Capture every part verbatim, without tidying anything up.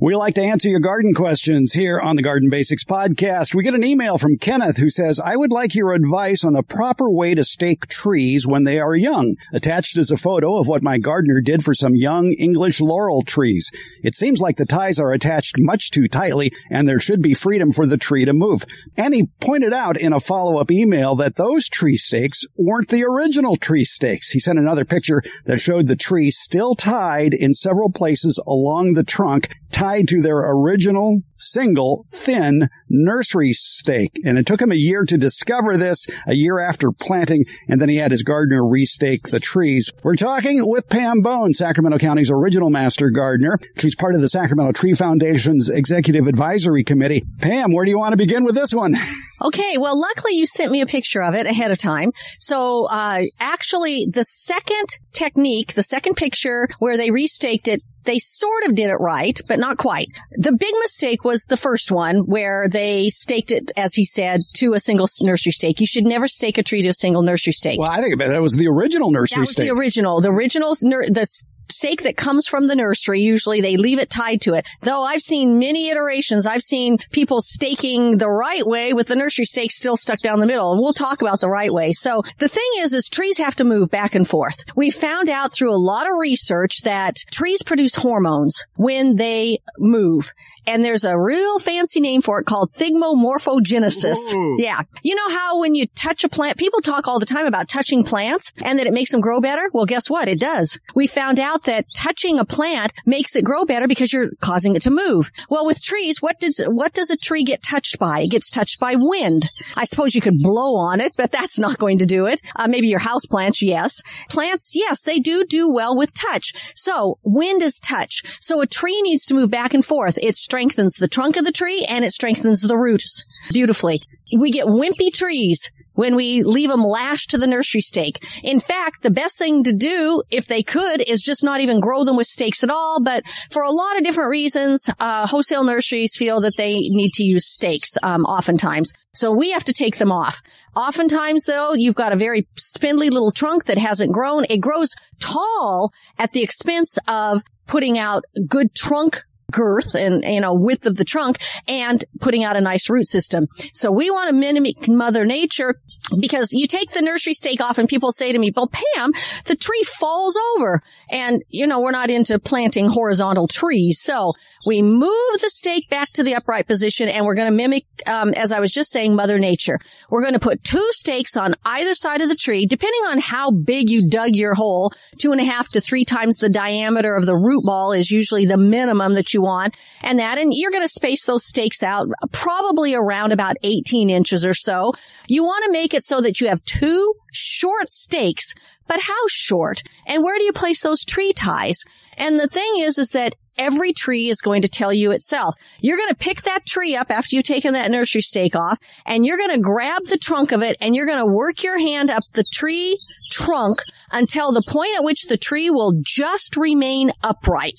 We like to answer your garden questions here on the Garden Basics Podcast. We get an email from Kenneth who says, I would like your advice on the proper way to stake trees when they are young. Attached is a photo of what my gardener did for some young English laurel trees. It seems like the ties are attached much too tightly, and there should be freedom for the tree to move. And he pointed out in a follow-up email that those tree stakes weren't the original tree stakes. He sent another picture that showed the tree still tied in several places along the trunk, tied to their original single thin nursery stake. And it took him a year to discover this, a year after planting, and then he had his gardener restake the trees. We're talking with Pam Bone, Sacramento County's original master gardener. She's part of the Sacramento Tree Foundation's Executive Advisory Committee. Pam, where do you want to begin with this one? Okay, well, luckily you sent me a picture of it ahead of time. So uh actually, the second technique, the second picture where they restaked it, they sort of did it right, but not quite. The big mistake was the first one where they staked it, as he said, to a single nursery stake. You should never stake a tree to a single nursery stake. Well, I think about it. That was the original nursery stake. That was the original. The original, the stake that comes from the nursery, usually they leave it tied to it. Though I've seen many iterations. I've seen people staking the right way with the nursery stake still stuck down the middle. And we'll talk about the right way. So the thing is, is trees have to move back and forth. We found out through a lot of research that trees produce hormones when they move. And there's a real fancy name for it called thighmomorphogenesis. Ooh. Yeah. You know how when you touch a plant, people talk all the time about touching plants and that it makes them grow better? Well, guess what? It does. We found out that touching a plant makes it grow better because you're causing it to move. Well, with trees, what does what does a tree get touched by? It gets touched by wind. I suppose you could blow on it, but that's not going to do it. Uh, maybe your house plants, yes. Plants, yes, they do do well with touch. So wind is touch. So a tree needs to move back and forth. It strengthens the trunk of the tree and it strengthens the roots beautifully. We get wimpy trees when we leave them lashed to the nursery stake. In fact, the best thing to do, if they could, is just not even grow them with stakes at all. But for a lot of different reasons, uh wholesale nurseries feel that they need to use stakes um, oftentimes. So we have to take them off. Oftentimes, though, you've got a very spindly little trunk that hasn't grown. It grows tall at the expense of putting out good trunk girth and, you know, width of the trunk and putting out a nice root system. So we want to mimic Mother Nature, because you take the nursery stake off and people say to me, well, Pam, the tree falls over. And, you know, we're not into planting horizontal trees. So we move the stake back to the upright position, and we're going to mimic, um, as I was just saying, Mother Nature. We're going to put two stakes on either side of the tree, depending on how big you dug your hole. Two and a half to three times the diameter of the root ball is usually the minimum that you want, and that, and you're going to space those stakes out probably around about eighteen inches or so. You want to make it so that you have two short stakes, but how short? And where do you place those tree ties? And the thing is, is that every tree is going to tell you itself. You're going to pick that tree up after you've taken that nursery stake off, and you're going to grab the trunk of it, and you're going to work your hand up the tree trunk until the point at which the tree will just remain upright.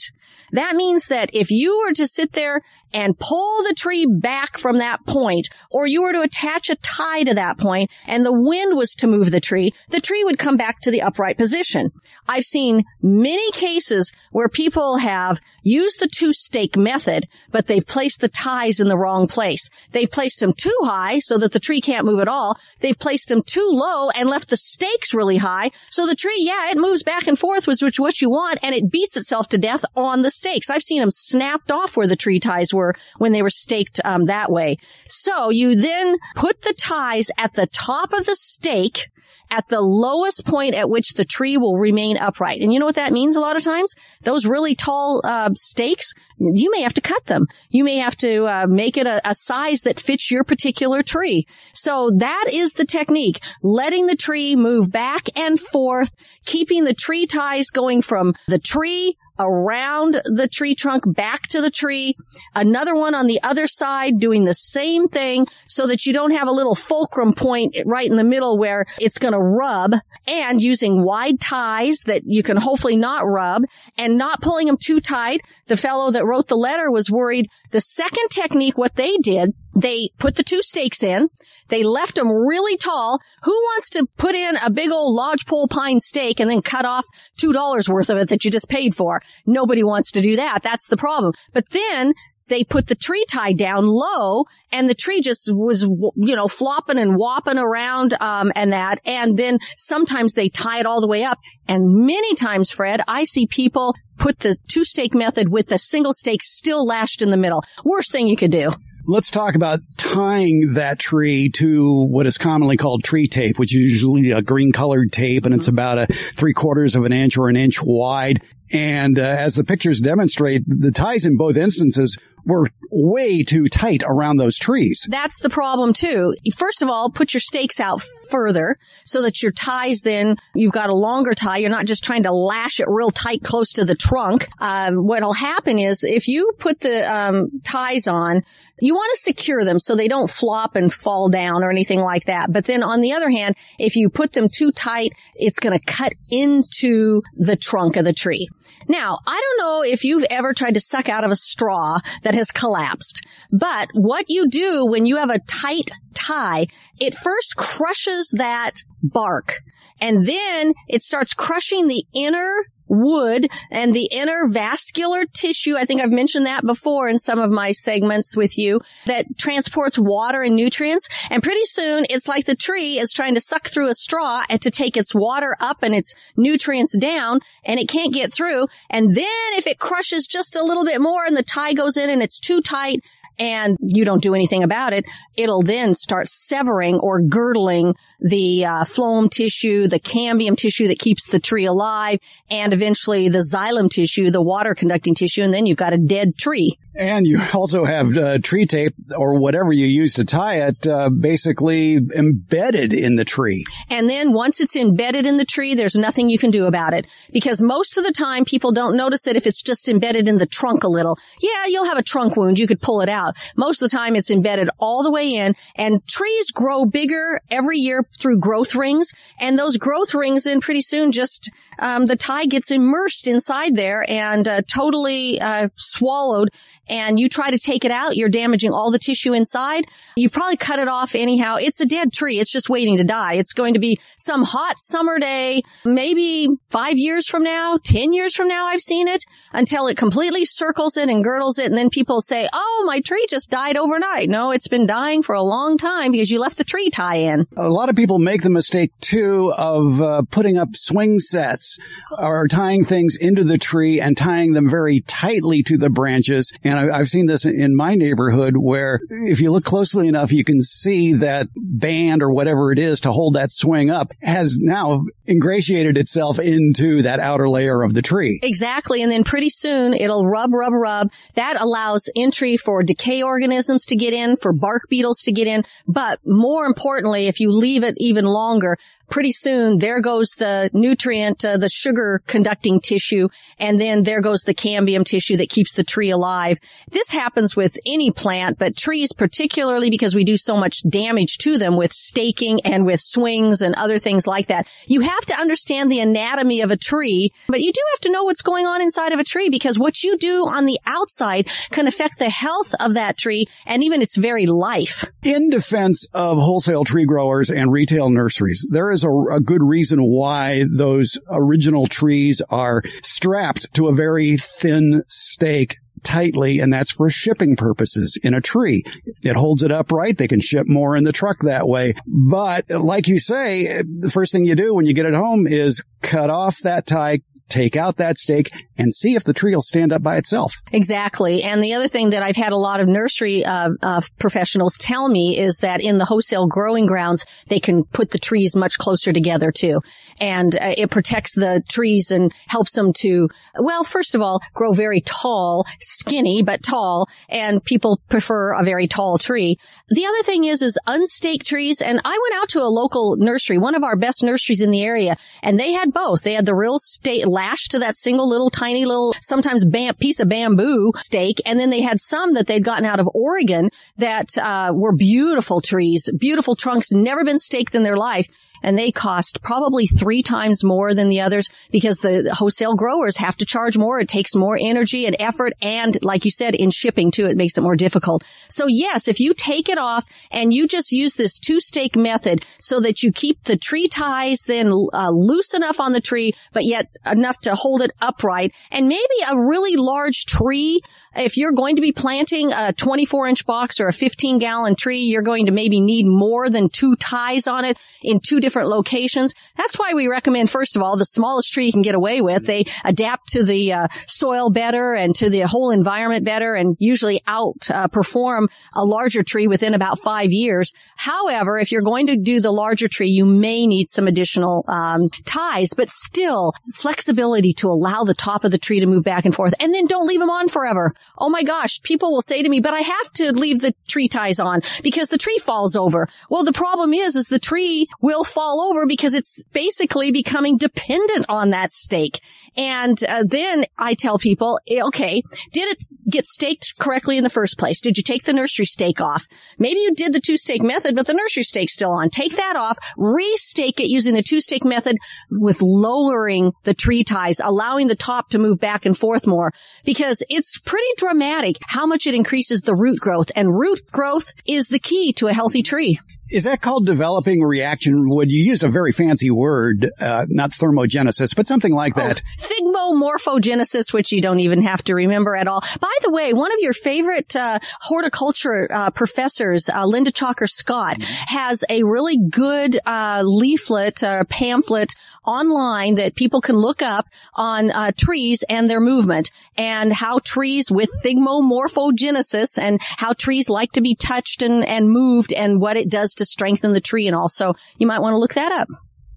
That means that if you were to sit there and pull the tree back from that point, or you were to attach a tie to that point, and the wind was to move the tree, the tree would come back to the upright position. I've seen many cases where people have used the two-stake method, but they've placed the ties in the wrong place. They've placed them too high so that the tree can't move at all. They've placed them too low and left the stakes really high. So the tree, yeah, it moves back and forth, which is what you want, and it beats itself to death on the stakes. I've seen them snapped off where the tree ties were. Were when they were staked um, that way. So you then put the ties at the top of the stake at the lowest point at which the tree will remain upright. And you know what that means a lot of times? Those really tall uh, stakes, you may have to cut them. You may have to uh, make it a, a size that fits your particular tree. So that is the technique, letting the tree move back and forth, keeping the tree ties going from the tree around the tree trunk back to the tree, another one on the other side doing the same thing, so that you don't have a little fulcrum point right in the middle where it's it's going to rub, and using wide ties that you can hopefully not rub and not pulling them too tight. The fellow that wrote the letter was worried. The second technique, what they did, they put the two stakes in. They left them really tall. Who wants to put in a big old lodgepole pine stake and then cut off two dollars worth of it that you just paid for? Nobody wants to do that. That's the problem. But then they put the tree tie down low, and the tree just was, you know, flopping and whopping around um and that. And then sometimes they tie it all the way up. And many times, Fred, I see people put the two-stake method with the single stake still lashed in the middle. Worst thing you could do. Let's talk about tying that tree to what is commonly called tree tape, which is usually a green-colored tape, and it's about a three-quarters of an inch or an inch wide. And uh, as the pictures demonstrate, the ties in both instances were way too tight around those trees. That's the problem, too. First of all, put your stakes out further so that your ties then, you've got a longer tie. You're not just trying to lash it real tight close to the trunk. Um, what'll happen is if you put the um, ties on, you want to secure them so they don't flop and fall down or anything like that. But then on the other hand, if you put them too tight, it's going to cut into the trunk of the tree. Now, I don't know if you've ever tried to suck out of a straw that has collapsed, but what you do when you have a tight tie, it first crushes that bark, and then it starts crushing the inner wood and the inner vascular tissue. I think I've mentioned that before in some of my segments with you, that transports water and nutrients. And pretty soon it's like the tree is trying to suck through a straw and to take its water up and its nutrients down, and it can't get through. And then if it crushes just a little bit more and the tie goes in and it's too tight, and you don't do anything about it, it'll then start severing or girdling the uh, phloem tissue, the cambium tissue that keeps the tree alive, and eventually the xylem tissue, the water-conducting tissue, and then you've got a dead tree. And you also have uh, tree tape or whatever you use to tie it uh, basically embedded in the tree. And then once it's embedded in the tree, there's nothing you can do about it, because most of the time people don't notice it if it's just embedded in the trunk a little. Yeah, you'll have a trunk wound. You could pull it out. Most of the time, it's embedded all the way in, and trees grow bigger every year through growth rings, and those growth rings then pretty soon just, um, the tie gets immersed inside there and uh, totally uh, swallowed, and you try to take it out, you're damaging all the tissue inside. You've probably cut it off anyhow. It's a dead tree. It's just waiting to die. It's going to be some hot summer day, maybe five years from now, ten years from now, I've seen it, until it completely circles it and girdles it, and then people say, oh, my tree just died overnight. No, it's been dying for a long time because you left the tree tie in. A lot of people make the mistake, too, of uh, putting up swing sets or tying things into the tree and tying them very tightly to the branches. And I, I've seen this in my neighborhood where if you look closely enough, you can see that band or whatever it is to hold that swing up has now ingratiated itself into that outer layer of the tree. Exactly. And then pretty soon it'll rub, rub, rub. That allows entry for decay organisms to get in, for bark beetles to get in. But more importantly, if you leave it even longer, pretty soon there goes the nutrient, uh, the sugar conducting tissue, and then there goes the cambium tissue that keeps the tree alive. This happens with any plant, but trees particularly, because we do so much damage to them with staking and with swings and other things like that. You have to understand the anatomy of a tree, but you do have to know what's going on inside of a tree, because what you do on the outside can affect the health of that tree and even its very life. In defense of wholesale tree growers and retail nurseries, there is A, a good reason why those original trees are strapped to a very thin stake tightly, and that's for shipping purposes in a tree. It holds it upright. They can ship more in the truck that way. But like you say, the first thing you do when you get it home is cut off that tie, take out that stake, and see if the tree will stand up by itself. Exactly. And the other thing that I've had a lot of nursery uh, uh, professionals tell me is that in the wholesale growing grounds, they can put the trees much closer together, too. And uh, it protects the trees and helps them to, well, first of all, grow very tall, skinny, but tall. And people prefer a very tall tree. The other thing is, is unstaked trees. And I went out to a local nursery, one of our best nurseries in the area, and they had both. They had the real state lashed to that single little tiny little sometimes bam- piece of bamboo stake. And then they had some that they'd gotten out of Oregon that uh, were beautiful trees, beautiful trunks, never been staked in their life. and they cost probably three times more than the others because the wholesale growers have to charge more. It takes more energy and effort, and like you said, in shipping too, it makes it more difficult. So yes, if you take it off and you just use this two-stake method so that you keep the tree ties then uh, loose enough on the tree, but yet enough to hold it upright, and maybe a really large tree, if you're going to be planting a twenty-four inch box or a fifteen gallon tree, you're going to maybe need more than two ties on it in two different locations. That's why we recommend, first of all, the smallest tree you can get away with. They adapt to the uh, soil better and to the whole environment better, and usually outperform uh, a larger tree within about five years. However, if you're going to do the larger tree, you may need some additional um, ties, but still flexibility to allow the top of the tree to move back and forth. And then don't leave them on forever. Oh my gosh, people will say to me, but I have to leave the tree ties on because the tree falls over. Well, the problem is, is the tree will fall over because it's basically becoming dependent on that stake. And uh, then I tell people, okay, did it get staked correctly in the first place? Did you take the nursery stake off? Maybe you did the two-stake method, but the nursery stake's still on. Take that off, restake it using the two-stake method with lowering the tree ties, allowing the top to move back and forth more, because it's pretty dramatic how much it increases the root growth, and root growth is the key to a healthy tree. Is that called developing reaction? Would you use a very fancy word, uh, not thermogenesis, but something like that? Oh, thighmomorphogenesis, which you don't even have to remember at all. By the way, one of your favorite uh, horticulture uh, professors, uh, Linda Chalker Scott, has a really good uh, leaflet or uh, pamphlet online that people can look up on uh, trees and their movement, and how trees with thighmomorphogenesis, and how trees like to be touched and, and moved, and what it does to strengthen the tree. And also, you might want to look that up.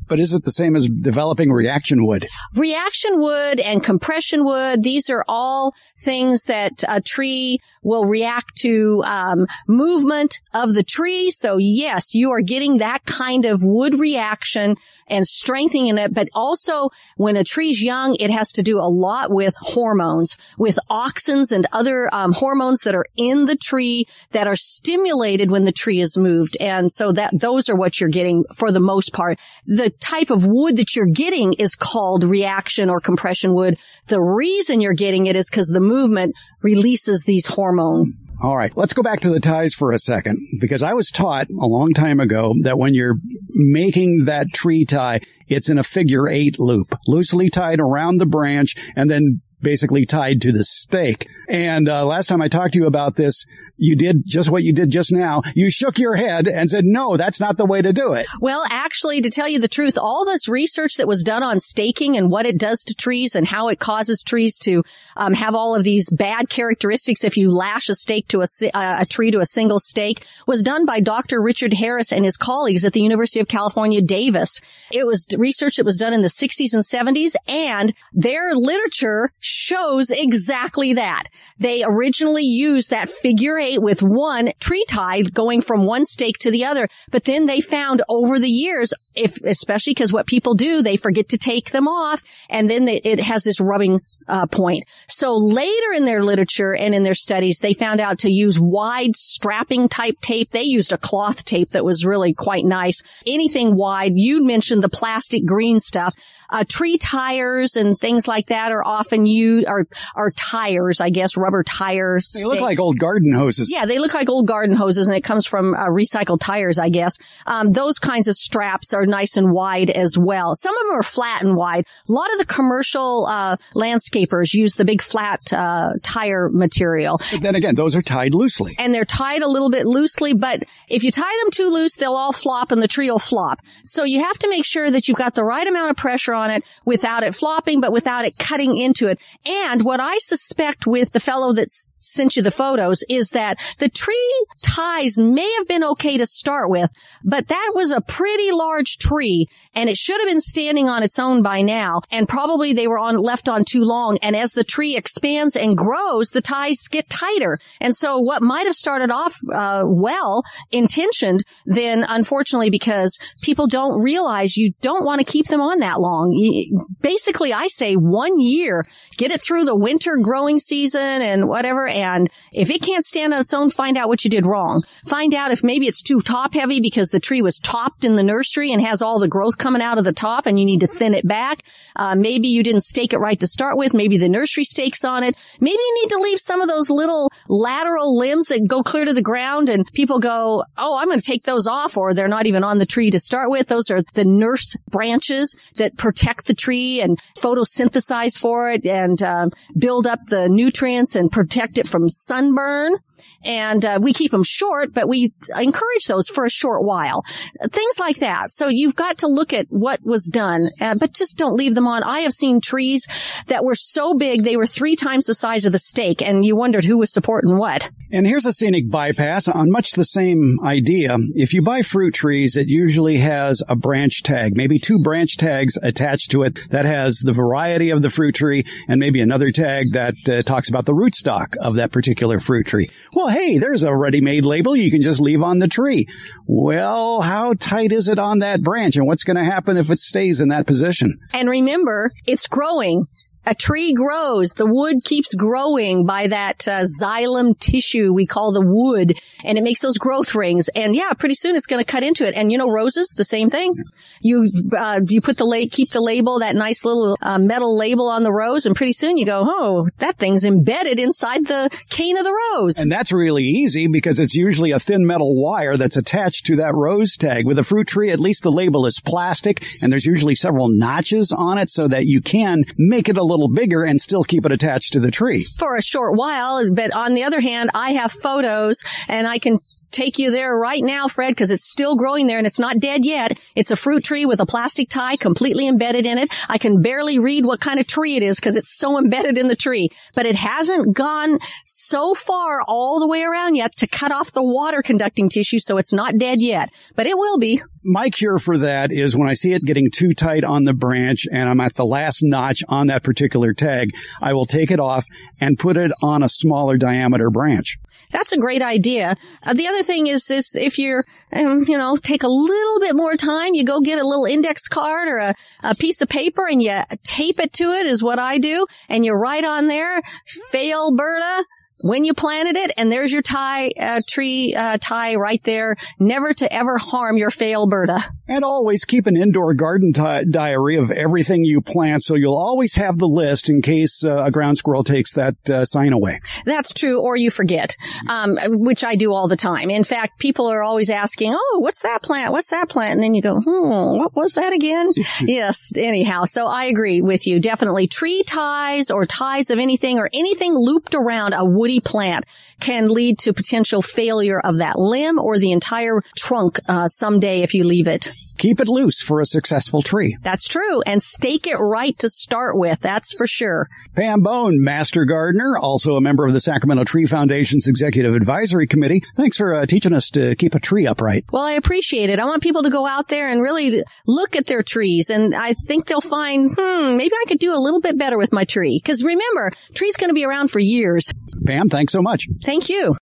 But is it the same as developing reaction wood? Reaction wood and compression wood, these are all things that a tree will react to um, movement of the tree. So, yes, you are getting that kind of wood reaction and strengthening it. But also, when a tree's young, it has to do a lot with hormones, with auxins and other um, hormones that are in the tree that are stimulated when the tree is moved. And so that those are what you're getting for the most part. The type of wood that you're getting is called reaction or compression wood. The reason you're getting it is because the movement releases these hormones. All right, let's go back to the ties for a second, because I was taught a long time ago that when you're making that tree tie, it's in a figure eight loop, loosely tied around the branch and then basically tied to the stake. And uh, last time I talked to you about this, you did just what you did just now. You shook your head and said, no, that's not the way to do it. Well, actually, to tell you the truth, all this research that was done on staking and what it does to trees and how it causes trees to um, have all of these bad characteristics if you lash a stake to a, uh, a tree to a single stake was done by Doctor Richard Harris and his colleagues at the University of California, Davis. It was research that was done in the sixties and seventies, and their literature shows exactly that. They originally used that figure eight with one tree tie going from one stake to the other, but then they found over the years, if especially because what people do, they forget to take them off, and then they, it has this rubbing Uh, point. So later in their literature and in their studies, they found out to use wide strapping type tape. They used a cloth tape that was really quite nice. Anything wide. You mentioned the plastic green stuff. Uh, tree tires and things like that are often used, are, are tires, I guess, rubber tires. They look like old garden hoses. Yeah, they look like old garden hoses, and it comes from uh, recycled tires, I guess. Um, those kinds of straps are nice and wide as well. Some of them are flat and wide. A lot of the commercial uh, landscape Landscapers use the big flat uh, tire material. But then again, those are tied loosely. And they're tied a little bit loosely, but if you tie them too loose, they'll all flop and the tree will flop. So you have to make sure that you've got the right amount of pressure on it without it flopping, but without it cutting into it. And what I suspect with the fellow that sent you the photos is that the tree ties may have been okay to start with, but that was a pretty large tree and it should have been standing on its own by now. And probably they were on left on too long. And as the tree expands and grows, the ties get tighter. And so what might have started off uh, well-intentioned, then unfortunately, because people don't realize you don't want to keep them on that long. You, basically, I say one year, get it through the winter growing season and whatever, And if it can't stand on its own, find out what you did wrong. Find out if maybe it's too top heavy because the tree was topped in the nursery and has all the growth coming out of the top and you need to thin it back. Uh, maybe you didn't stake it right to start with. Maybe the nursery stakes on it. Maybe you need to leave some of those little lateral limbs that go clear to the ground and people go, oh, I'm going to take those off, or they're not even on the tree to start with. Those are the nurse branches that protect the tree and photosynthesize for it and um, build up the nutrients and protect it from sunburn. And uh, we keep them short, but we encourage those for a short while. Things like that. So you've got to look at what was done, uh, but just don't leave them on. I have seen trees that were so big, they were three times the size of the stake, and you wondered who was supporting what. And here's a scenic bypass on much the same idea. If you buy fruit trees, it usually has a branch tag, maybe two branch tags attached to it that has the variety of the fruit tree and maybe another tag that uh, talks about the rootstock of that particular fruit tree. Well, hey, there's a ready-made label you can just leave on the tree. Well, how tight is it on that branch, and what's going to happen if it stays in that position? And remember, it's growing. A tree grows. The wood keeps growing by that uh, xylem tissue we call the wood, and it makes those growth rings. And yeah, pretty soon it's going to cut into it. And you know, roses, the same thing. You uh, you put the la- keep the label, that nice little uh, metal label on the rose, and pretty soon you go, oh, that thing's embedded inside the cane of the rose. And that's really easy because it's usually a thin metal wire that's attached to that rose tag. With a fruit tree, at least the label is plastic, and there's usually several notches on it so that you can make it a little bigger and still keep it attached to the tree. For a short while, but on the other hand, I have photos and I can take you there right now, Fred, because it's still growing there and it's not dead yet. It's a fruit tree with a plastic tie completely embedded in it. I can barely read what kind of tree it is because it's so embedded in the tree. But it hasn't gone so far all the way around yet to cut off the water conducting tissue, so it's not dead yet. But it will be. My cure for that is when I see it getting too tight on the branch and I'm at the last notch on that particular tag, I will take it off and put it on a smaller diameter branch. That's a great idea. Uh, the other thing is, is if you're, um, you know, take a little bit more time, you go get a little index card or a, a piece of paper and you tape it to it is what I do. And you write on there, fail Berta, when you planted it, and there's your tie, uh, tree uh, tie right there. Never to ever harm your Failberta. And always keep an indoor garden t- diary of everything you plant, so you'll always have the list in case uh, a ground squirrel takes that uh, sign away. That's true, or you forget, um, which I do all the time. In fact, people are always asking, oh, what's that plant? What's that plant? And then you go, hmm, what was that again? Yes, anyhow. So I agree with you. Definitely tree ties or ties of anything or anything looped around a woody plant can lead to potential failure of that limb or the entire trunk uh, someday if you leave it. Keep it loose for a successful tree. That's true. And stake it right to start with. That's for sure. Pam Bone, Master Gardener, also a member of the Sacramento Tree Foundation's Executive Advisory Committee. Thanks for uh, teaching us to keep a tree upright. Well, I appreciate it. I want people to go out there and really look at their trees. And I think they'll find, hmm, maybe I could do a little bit better with my tree. Because remember, tree's going to be around for years. Pam, thanks so much. Thank you.